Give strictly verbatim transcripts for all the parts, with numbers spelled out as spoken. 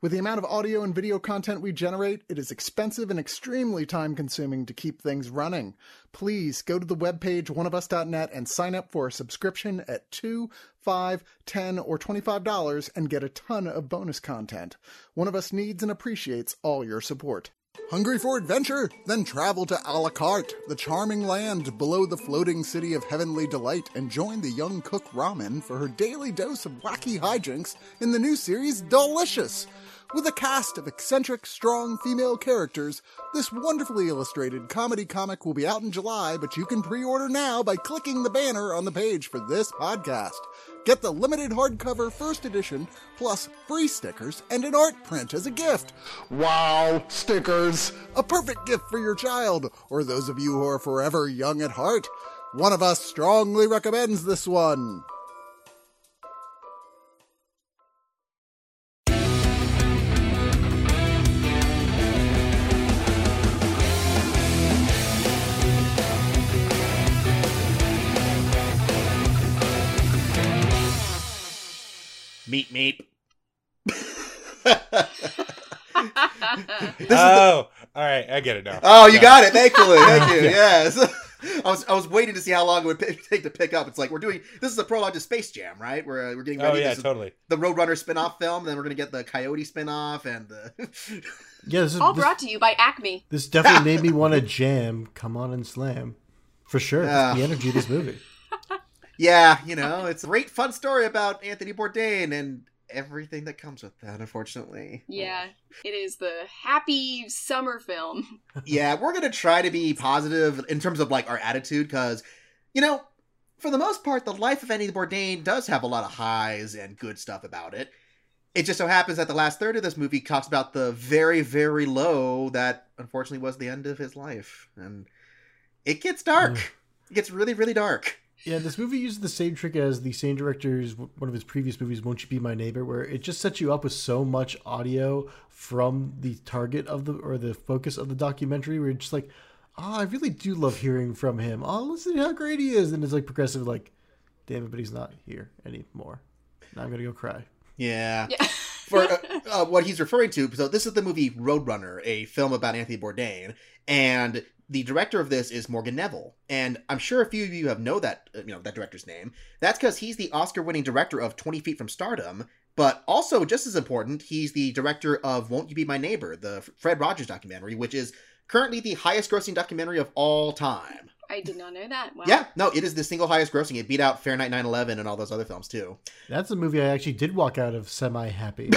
With the amount of audio and video content we generate, it is expensive and extremely time-consuming to keep things running. Please go to the webpage one of us dot net and sign up for a subscription at two, five, ten, or twenty-five dollars and get a ton of bonus content. One of Us needs and appreciates all your support. Hungry for adventure? Then travel to A La Carte, the charming land below the floating city of heavenly delight, and join the young cook Ramen for her daily dose of wacky hijinks in the new series Delicious. With a cast of eccentric, strong female characters, this wonderfully illustrated comedy comic will be out in July, but you can pre-order now by clicking the banner on the page for this podcast. Get the limited hardcover first edition, plus free stickers and an art print as a gift. Wow, stickers! A perfect gift for your child, or those of you who are forever young at heart. One of Us strongly recommends this one. Meep meep. Oh, the... all right, I get it now. Oh, you got it. Thankfully, thank you. Yes, I was I was waiting to see how long it would p- take to pick up. It's like we're doing this is a prologue to Space Jam, right? We're uh, we're getting ready. Oh yeah, this totally. The Roadrunner spinoff film, and then we're gonna get the Coyote spinoff, and the yeah, this is, all this, brought to you by Acme. This definitely made me want to jam. Come on and slam, for sure. Uh, the energy of this movie. Yeah, you know, it's a great fun story about Anthony Bourdain and everything that comes with that, unfortunately. Yeah, it is the happy summer film. Yeah, we're going to try to be positive in terms of, like, our attitude, because, you know, for the most part, the life of Anthony Bourdain does have a lot of highs and good stuff about it. It just so happens that the last third of this movie talks about the very, very low that, unfortunately, was the end of his life. And it gets dark. Mm. It gets really, really dark. Yeah, this movie uses the same trick as the same director's, one of his previous movies, Won't You Be My Neighbor, where it just sets you up with so much audio from the target of the, or the focus of the documentary, where you're just like, oh, I really do love hearing from him. Oh, listen to how great he is. And it's like progressive, like, damn it, but he's not here anymore. Now I'm going to go cry. Yeah. Yeah. For uh, uh, what he's referring to, so this is the movie Roadrunner, a film about Anthony Bourdain, and... the director of this is Morgan Neville, and I'm sure a few of you have know that you know that director's name. That's because he's the Oscar-winning director of twenty feet from Stardom, but also, just as important, he's the director of Won't You Be My Neighbor, the Fred Rogers documentary, which is currently the highest-grossing documentary of all time. I did not know that. Wow. Yeah, no, it is the single highest-grossing. It beat out Fahrenheit nine eleven and all those other films, too. That's a movie I actually did walk out of semi-happy.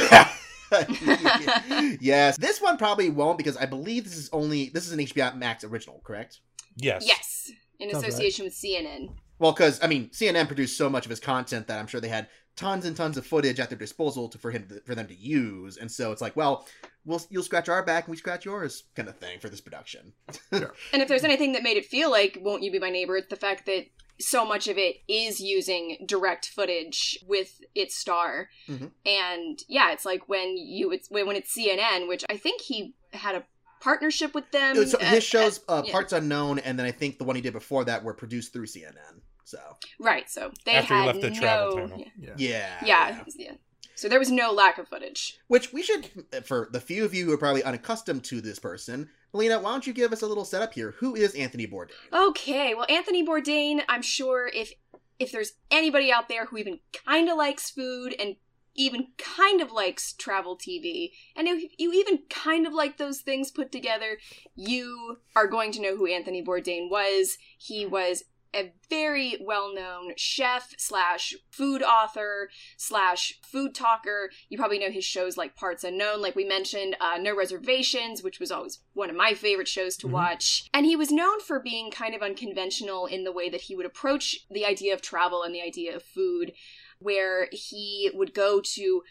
Yes, this one probably won't, because I believe this is only this is an H B O Max original, correct? Yes. Yes, in Sounds association right. with C N N. Well, because I mean, C N N produced so much of his content that I'm sure they had tons and tons of footage at their disposal to, for him to, for them to use, and so it's like, well, we'll you'll scratch our back and we scratch yours, kind of thing for this production. Sure. And if there's anything that made it feel like Won't You Be My Neighbor, it's the fact that so much of it is using direct footage with its star. Mm-hmm. And yeah, it's like when you it's when, when it's C N N, which I think he had a partnership with them. So at, his shows, at, uh, yeah. Parts Unknown, and then I think the one he did before that were produced through C N N. So right, so they After had he left the no, travel channel. Yeah. Yeah. Yeah, yeah. So there was no lack of footage. Which we should, for the few of you who are probably unaccustomed to this person, Melina, why don't you give us a little setup here? Who is Anthony Bourdain? Okay, well, Anthony Bourdain, I'm sure if if there's anybody out there who even kind of likes food and even kind of likes travel T V, and if you even kind of like those things put together, you are going to know who Anthony Bourdain was. He was a very well-known chef slash food author slash food talker. You probably know his shows like Parts Unknown, like we mentioned, uh, No Reservations, which was always one of my favorite shows to mm-hmm. watch. And he was known for being kind of unconventional in the way that he would approach the idea of travel and the idea of food, where he would go to...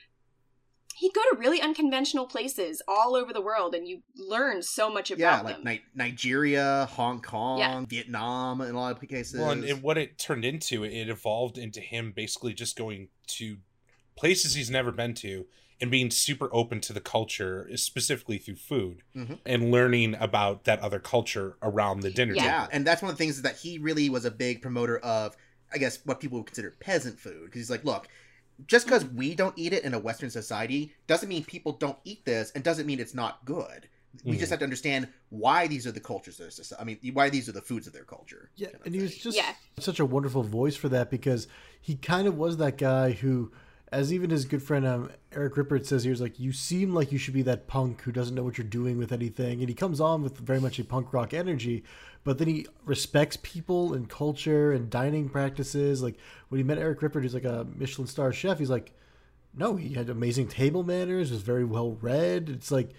he'd go to really unconventional places all over the world, and you learn so much about yeah, like them. Ni- Nigeria, Hong Kong, yeah. Vietnam, in a lot of cases. Well, and, and what it turned into, it evolved into him basically just going to places he's never been to and being super open to the culture, specifically through food, mm-hmm. and learning about that other culture around the dinner yeah. table. Yeah, and that's one of the things is that he really was a big promoter of, I guess, what people would consider peasant food. Because he's like, look, just because we don't eat it in a Western society doesn't mean people don't eat this, and doesn't mean it's not good. We mm-hmm. just have to understand why these are the cultures of their society. I mean, why these are the foods of their culture. Yeah, and he was just yeah. such a wonderful voice for that, because he kind of was that guy who, as even his good friend um, Eric Ripert says, he was like, you seem like you should be that punk who doesn't know what you're doing with anything. And he comes on with very much a punk rock energy, but then he respects people and culture and dining practices. Like when he met Eric Ripert, who's like a Michelin star chef, he's like, no, he had amazing table manners, was very well read. It's like,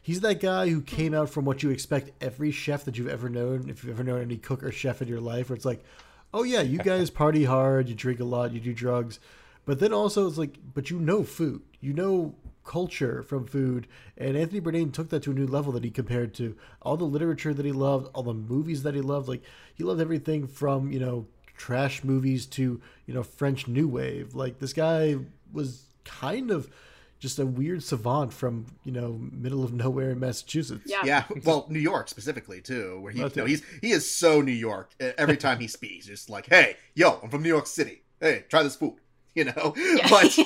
he's that guy who came out from what you expect every chef that you've ever known, if you've ever known any cook or chef in your life, where it's like, oh yeah, you guys party hard, you drink a lot, you do drugs. But then also it's like, but you know food, you know culture from food. And Anthony Bourdain took that to a new level that he compared to all the literature that he loved, all the movies that he loved. Like he loved everything from, you know, trash movies to, you know, French New Wave. Like this guy was kind of just a weird savant from, you know, middle of nowhere in Massachusetts. Yeah. yeah. Well, New York specifically too, where he, you know, he's, he is so New York every time he speaks. Just like, hey, yo, I'm from New York City. Hey, try this food. You know, yeah. but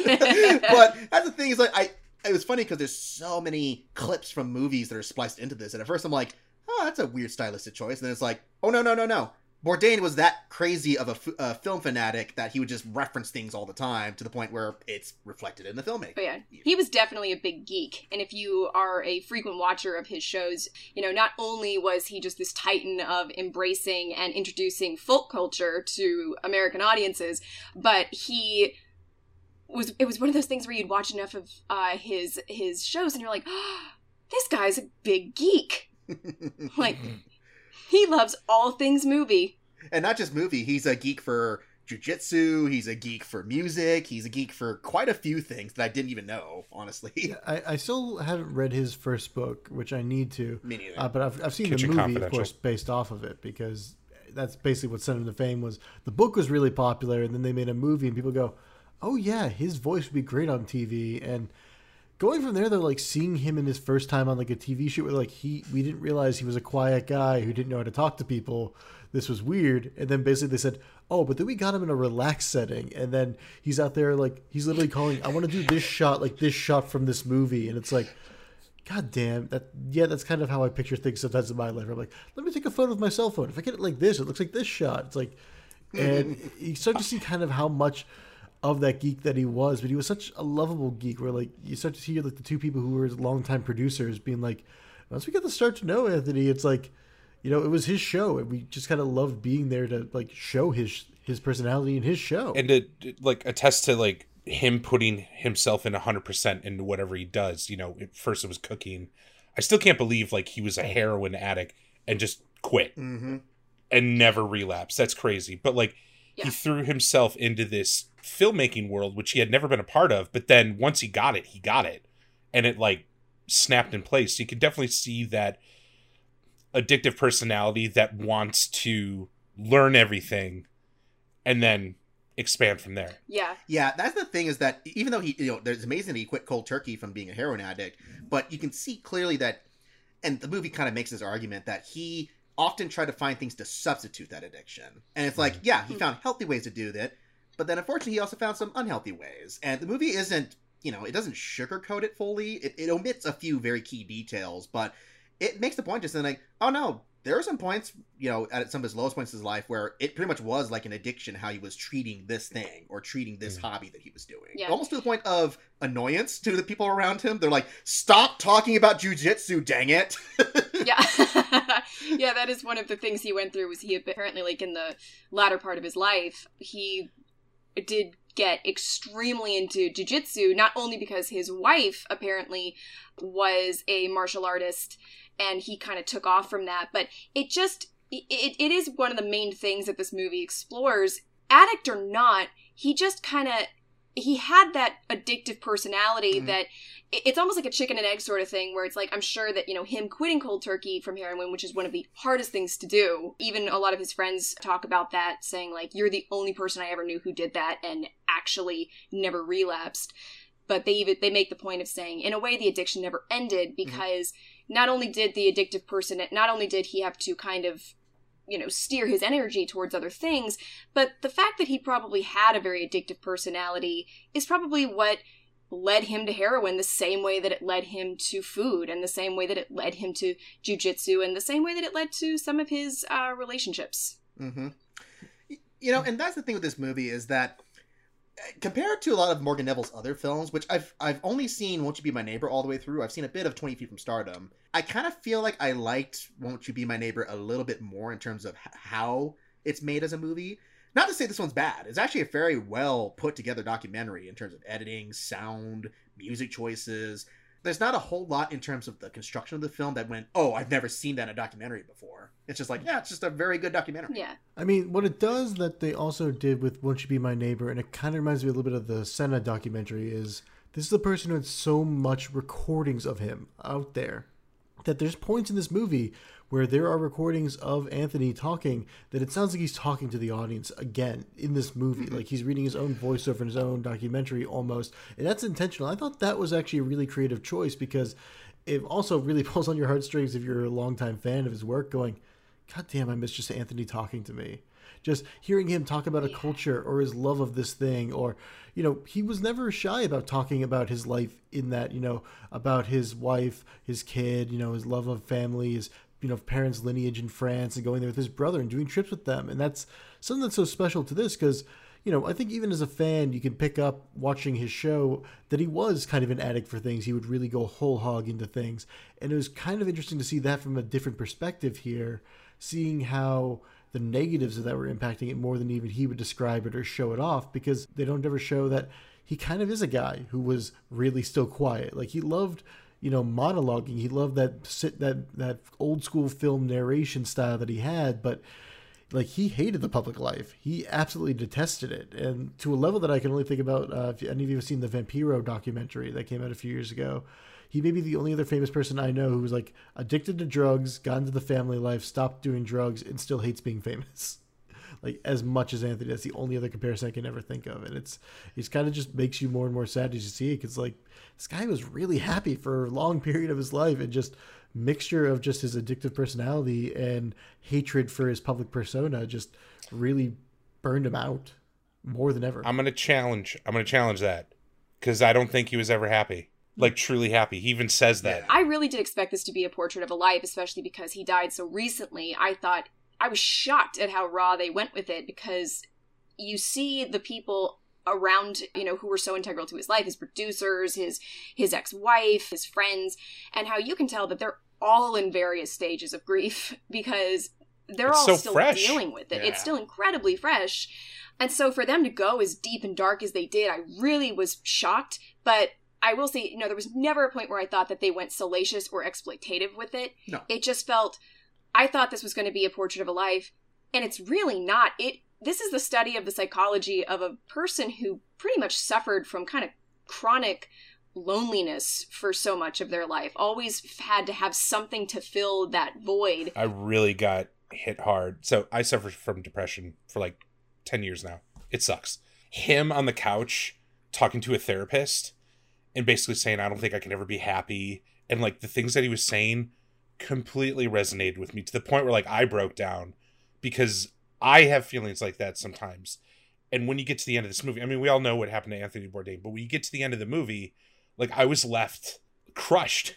but that's the thing is like I it was funny because there's so many clips from movies that are spliced into this, and at first I'm like, oh, that's a weird stylistic choice, and then it's like, oh no no no no, Bourdain was that crazy of a f- uh, film fanatic that he would just reference things all the time to the point where it's reflected in the filmmaking. But yeah, he was definitely a big geek, and if you are a frequent watcher of his shows, you know, not only was he just this titan of embracing and introducing folk culture to American audiences, but he was it was one of those things where you'd watch enough of uh, his his shows and you're like, oh, this guy's a big geek. Like, he loves all things movie. And not just movie. He's a geek for jujitsu. He's a geek for music. He's a geek for quite a few things that I didn't even know, honestly. Yeah, I, I still haven't read his first book, which I need to. Me neither. Uh, but I've, I've seen Kitchen the movie, of course, based off of it, because that's basically what sent him to fame. Was the book was really popular, and then they made a movie, and people go, oh yeah, his voice would be great on T V. And going from there, though, like seeing him in his first time on like a T V shoot where like he, we didn't realize he was a quiet guy who didn't know how to talk to people. This was weird. And then basically they said, oh, but then we got him in a relaxed setting. And then he's out there like, he's literally calling, I want to do this shot, like this shot from this movie. And it's like, god damn, that, yeah, that's kind of how I picture things sometimes in my life. I'm like, let me take a photo with my cell phone. If I get it like this, it looks like this shot. It's like, and you start to see kind of how much of that geek that he was, but he was such a lovable geek where like you start to hear like the two people who were his longtime producers being like, once we got to start to know Anthony, it's like, you know, it was his show and we just kind of loved being there to like show his his personality in his show. And to like attest to like him putting himself in one hundred percent into whatever he does. You know, at first it was cooking. I still can't believe like he was a heroin addict and just quit mm-hmm. and never relapsed. That's crazy. But like yeah. he threw himself into this filmmaking world which he had never been a part of, but then once he got it, he got it, and it like snapped in place. You could definitely see that addictive personality that wants to learn everything and then expand from there. Yeah, yeah, that's the thing is that even though he, you know, there's amazing that he quit cold turkey from being a heroin addict, but you can see clearly that, and the movie kind of makes this argument that he often tried to find things to substitute that addiction, and it's like, yeah, he found healthy ways to do that. But then, unfortunately, he also found some unhealthy ways. And the movie isn't, you know, it doesn't sugarcoat it fully. It, it omits a few very key details, but it makes the point just in like, oh, no, there are some points, you know, at some of his lowest points in his life where it pretty much was like an addiction, how he was treating this thing or treating this mm-hmm. hobby that he was doing. Yeah. Almost to the point of annoyance to the people around him. They're like, stop talking about jujitsu, dang it. Yeah. Yeah, that is one of the things he went through was he apparently, like, in the latter part of his life, he did get extremely into jiu-jitsu, not only because his wife apparently was a martial artist and he kind of took off from that, but it just, it, it is one of the main things that this movie explores. Addict or not, he just kind of he had that addictive personality mm-hmm. that it's almost like a chicken and egg sort of thing, where it's like, I'm sure that, you know, him quitting cold turkey from heroin, which is one of the hardest things to do. Even a lot of his friends talk about that, saying like, you're the only person I ever knew who did that and actually never relapsed. But they even, they make the point of saying, in a way, the addiction never ended, because mm-hmm. not only did the addictive person, not only did he have to kind of, you know, steer his energy towards other things, but the fact that he probably had a very addictive personality is probably what led him to heroin, the same way that it led him to food, and the same way that it led him to jujitsu, and the same way that it led to some of his uh, relationships. Mm-hmm. You know, and that's the thing with this movie, is that compared to a lot of Morgan Neville's other films, which I've I've only seen Won't You Be My Neighbor all the way through. I've seen a bit of twenty Feet from Stardom. I kind of feel like I liked Won't You Be My Neighbor a little bit more in terms of how it's made as a movie. Not to say this one's bad. It's actually a very well put together documentary in terms of editing, sound, music choices. There's not a whole lot in terms of the construction of the film that went, oh, I've never seen that in a documentary before. It's just like, yeah, it's just a very good documentary. Yeah. I mean, what it does that they also did with Won't You Be My Neighbor, and it kind of reminds me a little bit of the Senna documentary, is this is a person who had so much recordings of him out there that there's points in this movie where there are recordings of Anthony talking that it sounds like he's talking to the audience again in this movie. Like he's reading his own voiceover in his own documentary almost. And that's intentional. I thought that was actually a really creative choice, because it also really pulls on your heartstrings if you're a longtime fan of his work, going, God damn, I miss just Anthony talking to me. Just hearing him talk about a culture or his love of this thing, or, you know, he was never shy about talking about his life in that, you know, about his wife, his kid, you know, his love of family, his, you know, parents' lineage in France, and going there with his brother and doing trips with them. And that's something that's so special to this, because, you know, I think even as a fan, you can pick up watching his show that he was kind of an addict for things. He would really go whole hog into things. And it was kind of interesting to see that from a different perspective here, seeing how the negatives of that were impacting it more than even he would describe it or show it off, because they don't ever show that he kind of is a guy who was really still quiet. Like he loved, you know, monologuing. He loved that sit, that, that old school film narration style that he had, but like he hated the public life. He absolutely detested it. And to a level that I can only think about, uh, if any of you have seen the Vampiro documentary that came out a few years ago, he may be the only other famous person I know who was like addicted to drugs, got into the family life, stopped doing drugs, and still hates being famous. Like as much as Anthony, that's the only other comparison I can ever think of. And it's, it's kind of just makes you more and more sad as you see it. Cause like this guy was really happy for a long period of his life, and just mixture of just his addictive personality and hatred for his public persona just really burned him out more than ever. I'm going to challenge, I'm going to challenge that. Cause I don't think he was ever happy. Like truly happy. He even says that. I really did expect this to be a portrait of a life, especially because he died so recently. I thought, I was shocked at how raw they went with it, because you see the people around, you know, who were so integral to his life, his producers, his, his ex-wife, his friends, and how you can tell that they're all in various stages of grief, because they're it's all so still fresh. Dealing with it. Yeah. It's still incredibly fresh. And so for them to go as deep and dark as they did, I really was shocked. But I will say, you know, there was never a point where I thought that they went salacious or exploitative with it. No. It just felt, I thought this was going to be a portrait of a life, and it's really not. It This is the study of the psychology of a person who pretty much suffered from kind of chronic loneliness for so much of their life. Always had to have something to fill that void. I really got hit hard. So I suffered from depression for like ten years now. It sucks. Him on the couch talking to a therapist, and basically saying, I don't think I can ever be happy. And like the things that he was saying completely resonated with me, to the point where like I broke down, because I have feelings like that sometimes. And when you get to the end of this movie, I mean, we all know what happened to Anthony Bourdain, but when you get to the end of the movie, like I was left crushed,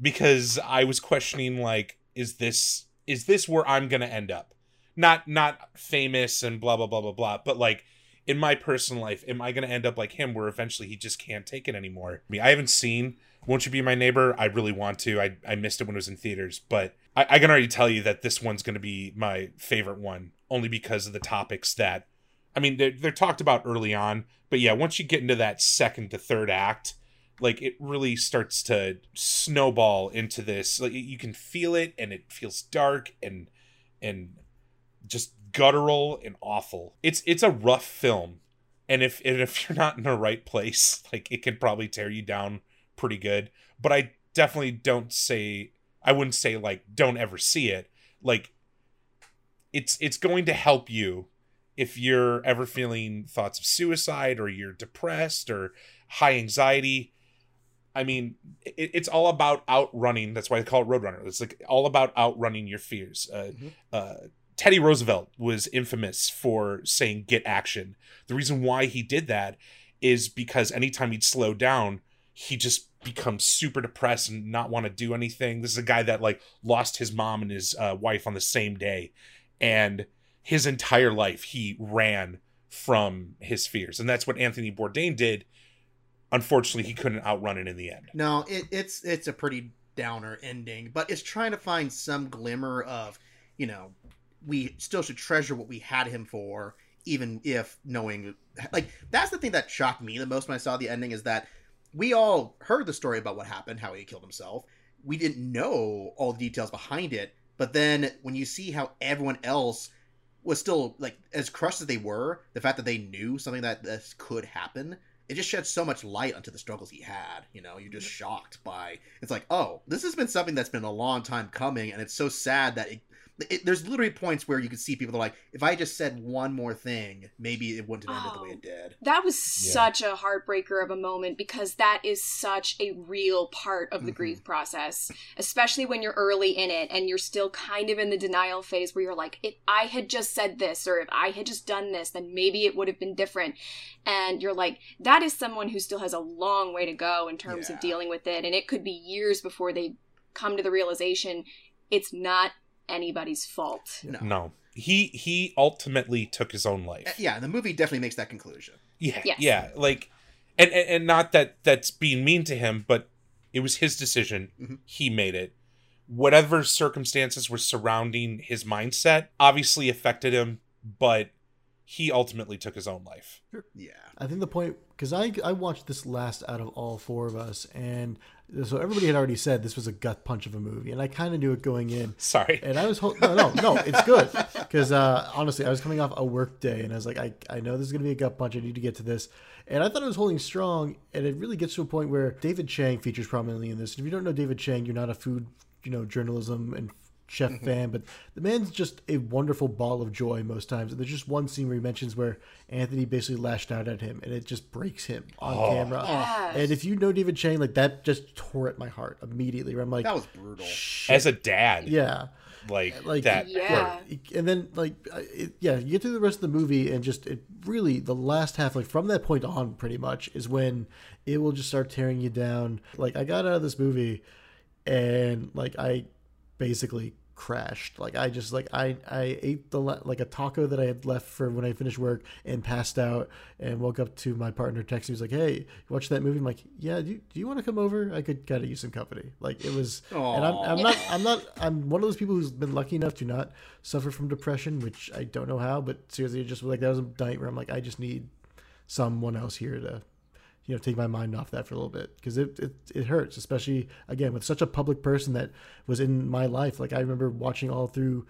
because I was questioning, like, is this, is this where I'm going to end up? Not, not famous and blah, blah, blah, blah, blah, but like, in my personal life, am I going to end up like him, where eventually he just can't take it anymore? I mean, I haven't seen Won't You Be My Neighbor. I really want to. I, I missed it when it was in theaters, but I, I can already tell you that this one's going to be my favorite one, only because of the topics that, I mean, they're, they're talked about early on, but yeah, once you get into that second to third act, like it really starts to snowball into this. Like you can feel it, and it feels dark and, and just guttural and awful. It's it's a rough film, And if and if you're not in the right place, like, it could probably tear you down pretty good. But I definitely don't say, I wouldn't say, like, don't ever see it. Like, it's it's going to help you if you're ever feeling thoughts of suicide, or you're depressed, or high anxiety. I mean, it, it's all about outrunning. That's why they call it Roadrunner. It's like all about outrunning your fears. Uh, mm-hmm. uh, Teddy Roosevelt was infamous for saying, get action. The reason why he did that is because anytime he'd slow down, he just becomes super depressed and not want to do anything. This is a guy that, like, lost his mom and his uh, wife on the same day. And his entire life, he ran from his fears. And that's what Anthony Bourdain did. Unfortunately, he couldn't outrun it in the end. No, it, it's it's a pretty downer ending, but it's trying to find some glimmer of, you know, we still should treasure what we had him for, even if knowing, like, that's the thing that shocked me the most when I saw the ending, is that we all heard the story about what happened, how he killed himself. We didn't know all the details behind it, but then when you see how everyone else was still, like, as crushed as they were, the fact that they knew something that this could happen, it just sheds so much light onto the struggles he had. You know, you're just shocked by, it's like, oh, this has been something that's been a long time coming. And it's so sad that it, it, there's literally points where you can see people are like, if I just said one more thing, maybe it wouldn't have ended oh, the way it did. That was yeah. such a heartbreaker of a moment, because that is such a real part of the mm-hmm. grief process, especially when you're early in it and you're still kind of in the denial phase where you're like, if I had just said this, or if I had just done this, then maybe it would have been different. And you're like, that is someone who still has a long way to go in terms yeah. of dealing with it. And it could be years before they come to the realization it's not anybody's fault. No. no. He he ultimately took his own life. Yeah, the movie definitely makes that conclusion. Yeah, yes. yeah. Like, and, and, and not that that's being mean to him, but it was his decision. Mm-hmm. He made it. Whatever circumstances were surrounding his mindset obviously affected him, but he ultimately took his own life. Yeah. I think the point, because I, I watched this last out of all four of us, and so everybody had already said this was a gut punch of a movie, and I kind of knew it going in. Sorry. And I was, ho- no, no, no, it's good. Because uh, honestly, I was coming off a work day, and I was like, I, I know this is going to be a gut punch. I need to get to this. And I thought it was holding strong, and it really gets to a point where David Chang features prominently in this. If you don't know David Chang, you're not a food, you know, journalism and chef fan, but the man's just a wonderful ball of joy most times. And there's just one scene where he mentions where Anthony basically lashed out at him, and it just breaks him on oh, camera. Yes. And if you know David Chang, like, that just tore at my heart immediately. Where I'm like, that was brutal. Shit. As a dad, yeah, like, like that. Yeah. And then like, it, yeah, you get through the rest of the movie, and just it really the last half, like from that point on, pretty much is when it will just start tearing you down. Like, I got out of this movie, and like I basically crashed. Like I just like I I ate the like a taco that I had left for when I finished work and passed out, and woke up to my partner texting. He was like, "Hey, you watch that movie?" I'm like, "Yeah, do you, do you want to come over? I could kind of use some company." Like it was, Aww. and I'm, I'm not I'm not I'm one of those people who's been lucky enough to not suffer from depression, which I don't know how, but seriously, just like that was a night where I'm like, I just need someone else here to, you know, take my mind off that for a little bit, because it, it it hurts, especially again with such a public person that was in my life. Like I remember watching all through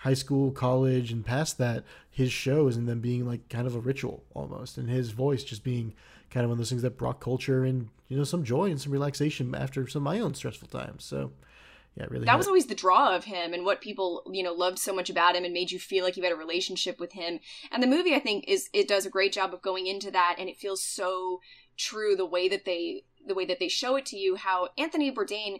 high school, college, and past that his shows, and then being like kind of a ritual almost, and his voice just being kind of one of those things that brought culture and, you know, some joy and some relaxation after some of my own stressful times. So yeah, really. That hurt. Was always the draw of him, and what people, you know, loved so much about him and made you feel like you had a relationship with him. And the movie, I think, is it does a great job of going into that, and it feels so true the way that they the way that they show it to you, how Anthony Bourdain,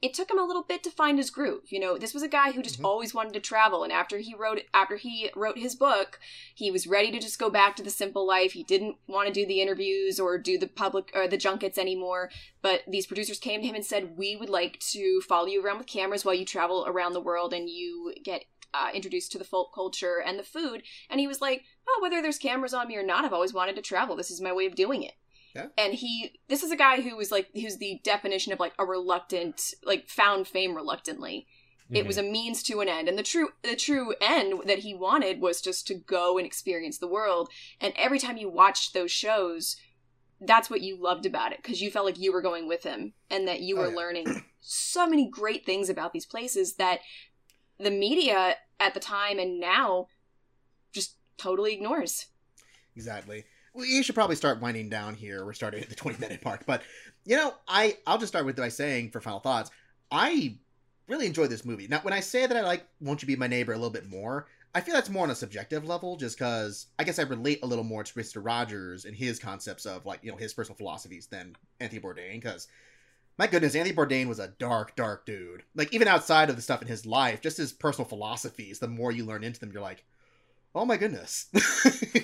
it took him a little bit to find his groove. You know, this was a guy who just mm-hmm. always wanted to travel, and after he wrote after he wrote his book, he was ready to just go back to the simple life. He didn't want to do the interviews or do the public or the junkets anymore, but these producers came to him and said, "We would like to follow you around with cameras while you travel around the world and you get Uh, introduced to the folk culture and the food." And he was like, "Oh, whether there's cameras on me or not, I've always wanted to travel. This is my way of doing it." Yeah. And he, this is a guy who was like, who's the definition of like a reluctant, like found fame reluctantly. Mm-hmm. It was a means to an end, and the true, the true end that he wanted was just to go and experience the world. And every time you watched those shows, that's what you loved about it, because you felt like you were going with him, and that you were oh, yeah. learning so many great things about these places that the media at the time and now just totally ignores. Exactly. We should probably start winding down here. We're starting at the twenty minute mark. But, you know, I, I'll just start with by saying, for final thoughts, I really enjoyed this movie. Now, when I say that I like Won't You Be My Neighbor a little bit more, I feel that's more on a subjective level, just because I guess I relate a little more to Mister Rogers and his concepts of, like, you know, his personal philosophies than Anthony Bourdain, because, my goodness, Anthony Bourdain was a dark, dark dude. Like, even outside of the stuff in his life, just his personal philosophies, the more you learn into them, you're like, oh my goodness,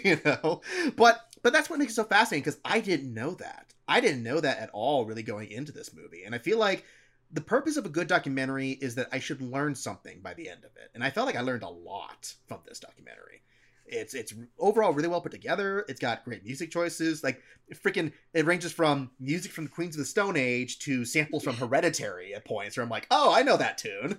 you know? But but that's what makes it so fascinating, because I didn't know that. I didn't know that at all really going into this movie. And I feel like the purpose of a good documentary is that I should learn something by the end of it. And I felt like I learned a lot from this documentary. It's it's overall really well put together. It's got great music choices. Like, it freaking, it ranges from music from the Queens of the Stone Age to samples from Hereditary at points where I'm like, oh, I know that tune.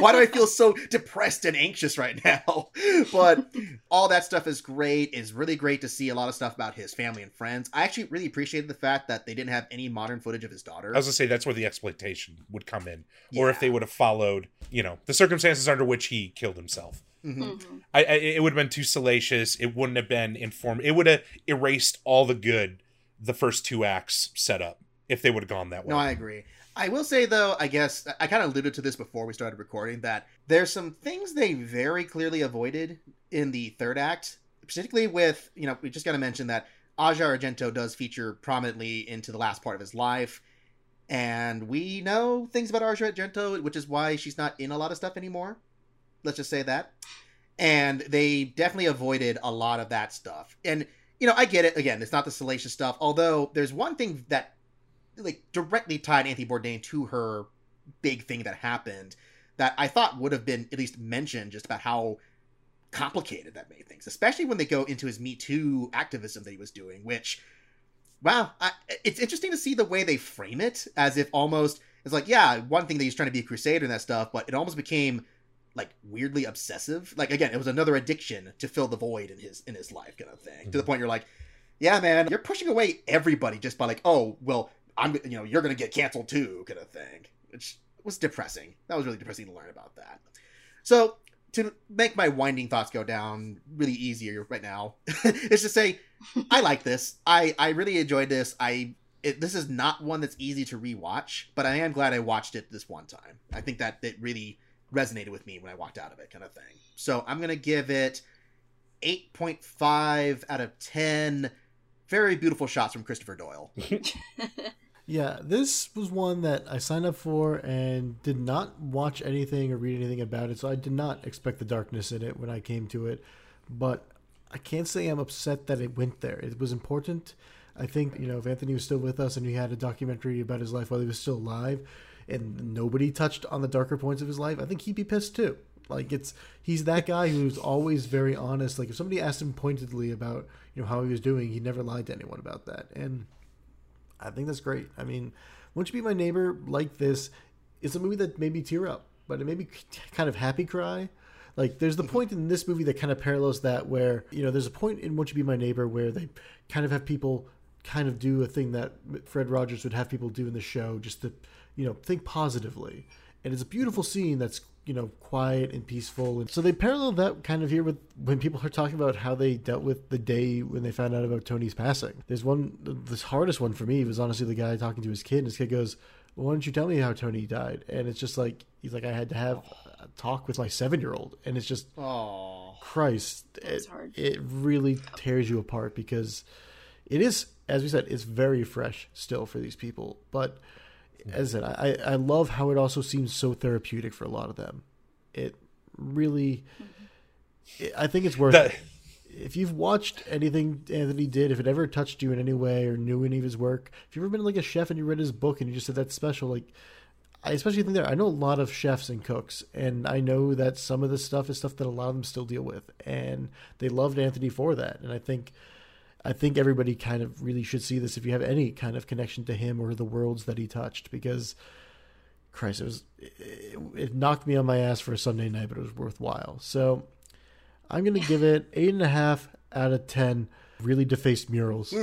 Why do I feel so depressed and anxious right now? But all that stuff is great. It's really great to see a lot of stuff about his family and friends. I actually really appreciated the fact that they didn't have any modern footage of his daughter. I was going to say, that's where the exploitation would come in. Yeah. Or if they would have followed, you know, the circumstances under which he killed himself. Mm-hmm. Mm-hmm. I, I, it would have been too salacious. It wouldn't have been informed. It would have erased all the good the first two acts set up if they would have gone that way. No, I agree. I will say, though, I guess I kind of alluded to this before we started recording, that there's some things they very clearly avoided in the third act, particularly with, you know, we just got to mention that Asia Argento does feature prominently into the last part of his life. And we know things about Asia Argento, which is why she's not in a lot of stuff anymore. Let's just say that. And they definitely avoided a lot of that stuff. And, you know, I get it. Again, it's not the salacious stuff. Although there's one thing that, like, directly tied Anthony Bourdain to her big thing that happened that I thought would have been at least mentioned, just about how complicated that made things, especially when they go into his Me Too activism that he was doing, which, wow, I, it's interesting to see the way they frame it as if almost, it's like, yeah, one thing that he's trying to be a crusader and that stuff, but it almost became, like, weirdly obsessive. Like, again, it was another addiction to fill the void in his in his life kind of thing. Mm-hmm. To the point you're like, yeah, man, you're pushing away everybody just by like, oh, well, I'm, you know, you're going to get canceled too kind of thing. Which was depressing. That was really depressing to learn about that. So to make my winding thoughts go down really easier right now, is to say, I like this. I, I really enjoyed this. I it, This is not one that's easy to rewatch, but I am glad I watched it this one time. I think that it really resonated with me when I walked out of it kind of thing. So I'm going to give it eight point five out of ten. Very beautiful shots from Christopher Doyle. Yeah, this was one that I signed up for and did not watch anything or read anything about it. So I did not expect the darkness in it when I came to it. But I can't say I'm upset that it went there. It was important. I think, you know, if Anthony was still with us and he had a documentary about his life while he was still alive, and nobody touched on the darker points of his life, I think he'd be pissed too. Like, it's, he's that guy who's always very honest. Like, if somebody asked him pointedly about, you know, how he was doing, he never lied to anyone about that. And I think that's great. I mean, Won't You Be My Neighbor, like this, it's a movie that made me tear up, but it made me kind of happy cry. Like, there's the point in this movie that kind of parallels that where, you know, there's a point in Won't You Be My Neighbor where they kind of have people kind of do a thing that Fred Rogers would have people do in the show just to, you know, think positively. And it's a beautiful scene that's, you know, quiet and peaceful. And so they parallel that kind of here with when people are talking about how they dealt with the day when they found out about Tony's passing. There's one, the hardest one for me was honestly the guy talking to his kid, and his kid goes, well, why don't you tell me how Tony died? And it's just like, he's like, I had to have a talk with my seven-year-old. And it's just, oh, Christ, it, it really tears you apart because it is, as we said, it's very fresh still for these people. But as I said, I, I love how it also seems so therapeutic for a lot of them. It really, it, I think it's worth that, it. If you've watched anything Anthony did, if it ever touched you in any way or knew any of his work, if you've ever been like a chef and you read his book and you just said that's special, like, I especially think there, I know a lot of chefs and cooks, and I know that some of this stuff is stuff that a lot of them still deal with, and they loved Anthony for that. And I think, I think everybody kind of really should see this if you have any kind of connection to him or the worlds that he touched, because Christ, it was, it, it knocked me on my ass for a Sunday night, but it was worthwhile. So I'm going to give it eight and a half out of ten really defaced murals.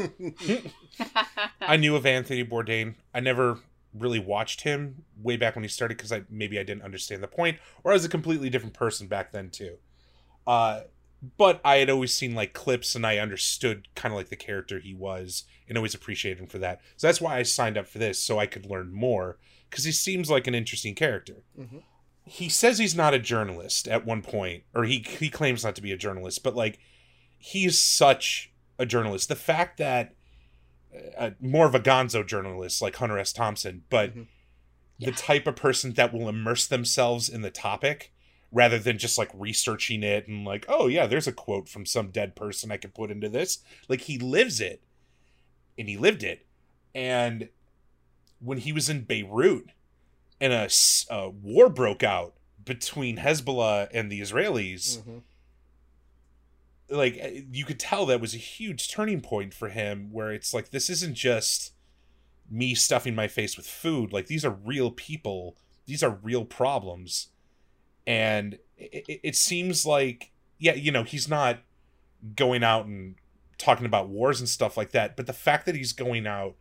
I knew of Anthony Bourdain. I never really watched him way back when he started, because I, maybe I didn't understand the point, or I was a completely different person back then too. Uh, But I had always seen like clips and I understood kind of like the character he was and always appreciated him for that. So that's why I signed up for this, so I could learn more, because he seems like an interesting character. Mm-hmm. He says he's not a journalist at one point, or he, he claims not to be a journalist, but like he is such a journalist. The fact that uh, more of a gonzo journalist like Hunter S. Thompson, but mm-hmm. yeah. the type of person that will immerse themselves in the topic rather than just like researching it and like, oh yeah, there's a quote from some dead person I could put into this. Like he lives it and he lived it. And when he was in Beirut, and a, a war broke out between Hezbollah and the Israelis, mm-hmm. like, you could tell that was a huge turning point for him, where it's like, this isn't just me stuffing my face with food. Like, these are real people. These are real problems. And it, it seems like, yeah, you know, he's not going out and talking about wars and stuff like that, but the fact that he's going out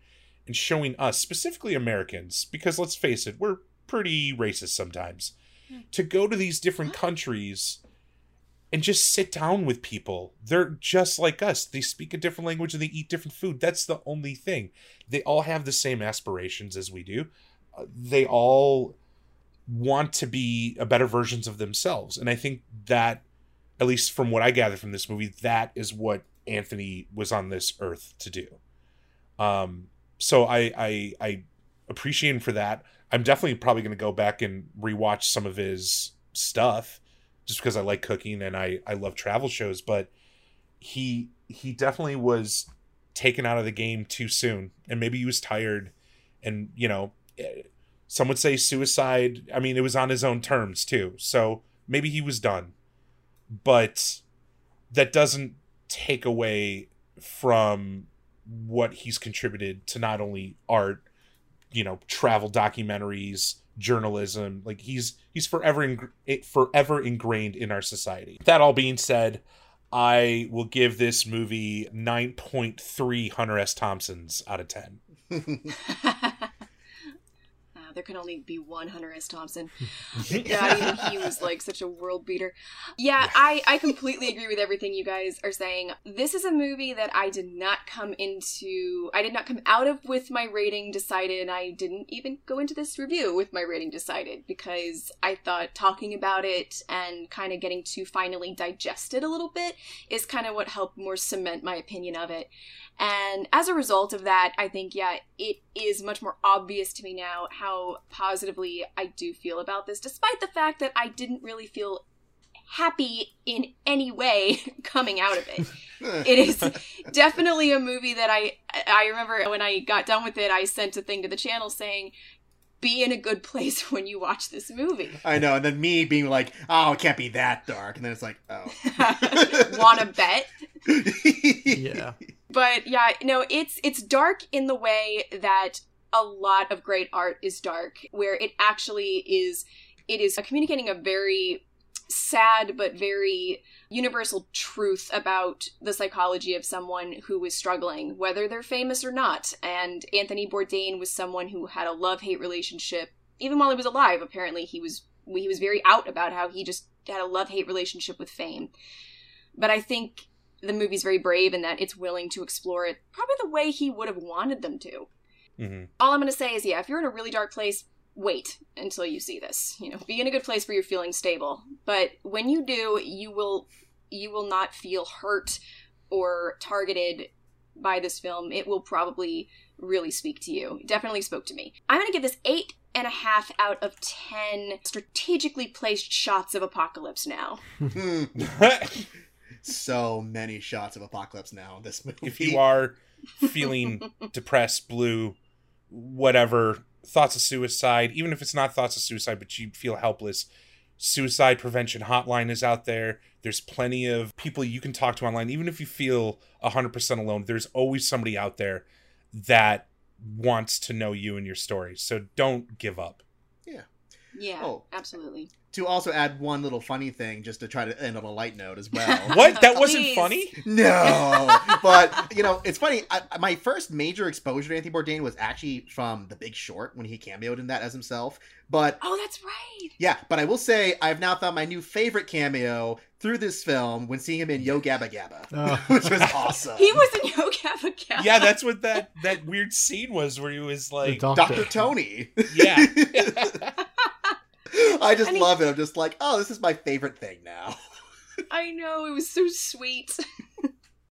and showing us, specifically Americans, because let's face it, we're pretty racist sometimes, to go to these different countries and just sit down with people. They're just like us. They speak a different language and they eat different food. That's the only thing. They all have the same aspirations as we do. They all want to be a better versions of themselves. And I think that, at least from what I gathered from this movie, that is what Anthony was on this earth to do. Um... So I, I I appreciate him for that. I'm definitely probably going to go back and rewatch some of his stuff just because I like cooking and I, I love travel shows. But he he definitely was taken out of the game too soon. And maybe he was tired. And, you know, some would say suicide. I mean, it was on his own terms too. So maybe he was done. But that doesn't take away from what he's contributed to not only art, you know, travel documentaries, journalism. Like he's he's forever ing- forever ingrained in our society. That all being said, I will give this movie nine point three Hunter S. Thompsons out of ten. uh, there can only be one Hunter S. Thompson. Not even he was like such a world beater. Yeah, yeah. I, I completely agree with everything you guys are saying. This is a movie that I did not come into, I did not come out of with my rating decided, and I didn't even go into this review with my rating decided, because I thought talking about it and kind of getting to finally digest it a little bit is kind of what helped more cement my opinion of it. And as a result of that, I think, yeah, it is much more obvious to me now how positively I do feel about this, despite the fact that I didn't really feel happy in any way coming out of it. It is definitely a movie that I, I remember when I got done with it, I sent a thing to the channel saying, be in a good place when you watch this movie. I know. And then me being like, oh, it can't be that dark. And then it's like, oh. Wanna bet? Yeah. But yeah, no, it's it's dark in the way that a lot of great art is dark, where it actually is, it is communicating a very sad but very universal truth about the psychology of someone who is struggling, whether they're famous or not. And Anthony Bourdain was someone who had a love-hate relationship. Even while he was alive, apparently, he was he was very out about how he just had a love-hate relationship with fame. But I think the movie's very brave in that it's willing to explore it probably the way he would have wanted them to. Mm-hmm. All I'm going to say is, yeah, if you're in a really dark place, wait until you see this. You know, be in a good place where you're feeling stable. But when you do, you will you will not feel hurt or targeted by this film. It will probably really speak to you. It definitely spoke to me. I'm going to give this eight and a half out of ten strategically placed shots of apocalypse now. So many shots of apocalypse now. This movie. If you are feeling depressed, blue, whatever, thoughts of suicide, even if it's not thoughts of suicide, but you feel helpless, suicide prevention hotline is out there. There's plenty of people you can talk to online. Even if you feel one hundred percent alone, there's always somebody out there that wants to know you and your story. So don't give up. Yeah. Yeah, oh, absolutely. to also add one little funny thing just to try to end on a light note as well. What? That wasn't funny? No. But, you know, it's funny. I, my first major exposure to Anthony Bourdain was actually from The Big Short when he cameoed in that as himself. But oh, that's right. Yeah. But I will say I've now found my new favorite cameo through this film when seeing him in Yo Gabba Gabba, oh. which was awesome. He was in Yo Gabba Gabba. Yeah, that's what that, that weird scene was where he was like... Doctor Tony. Yeah. I just I mean, love it. I'm just like, oh, this is my favorite thing now. I know. It was so sweet.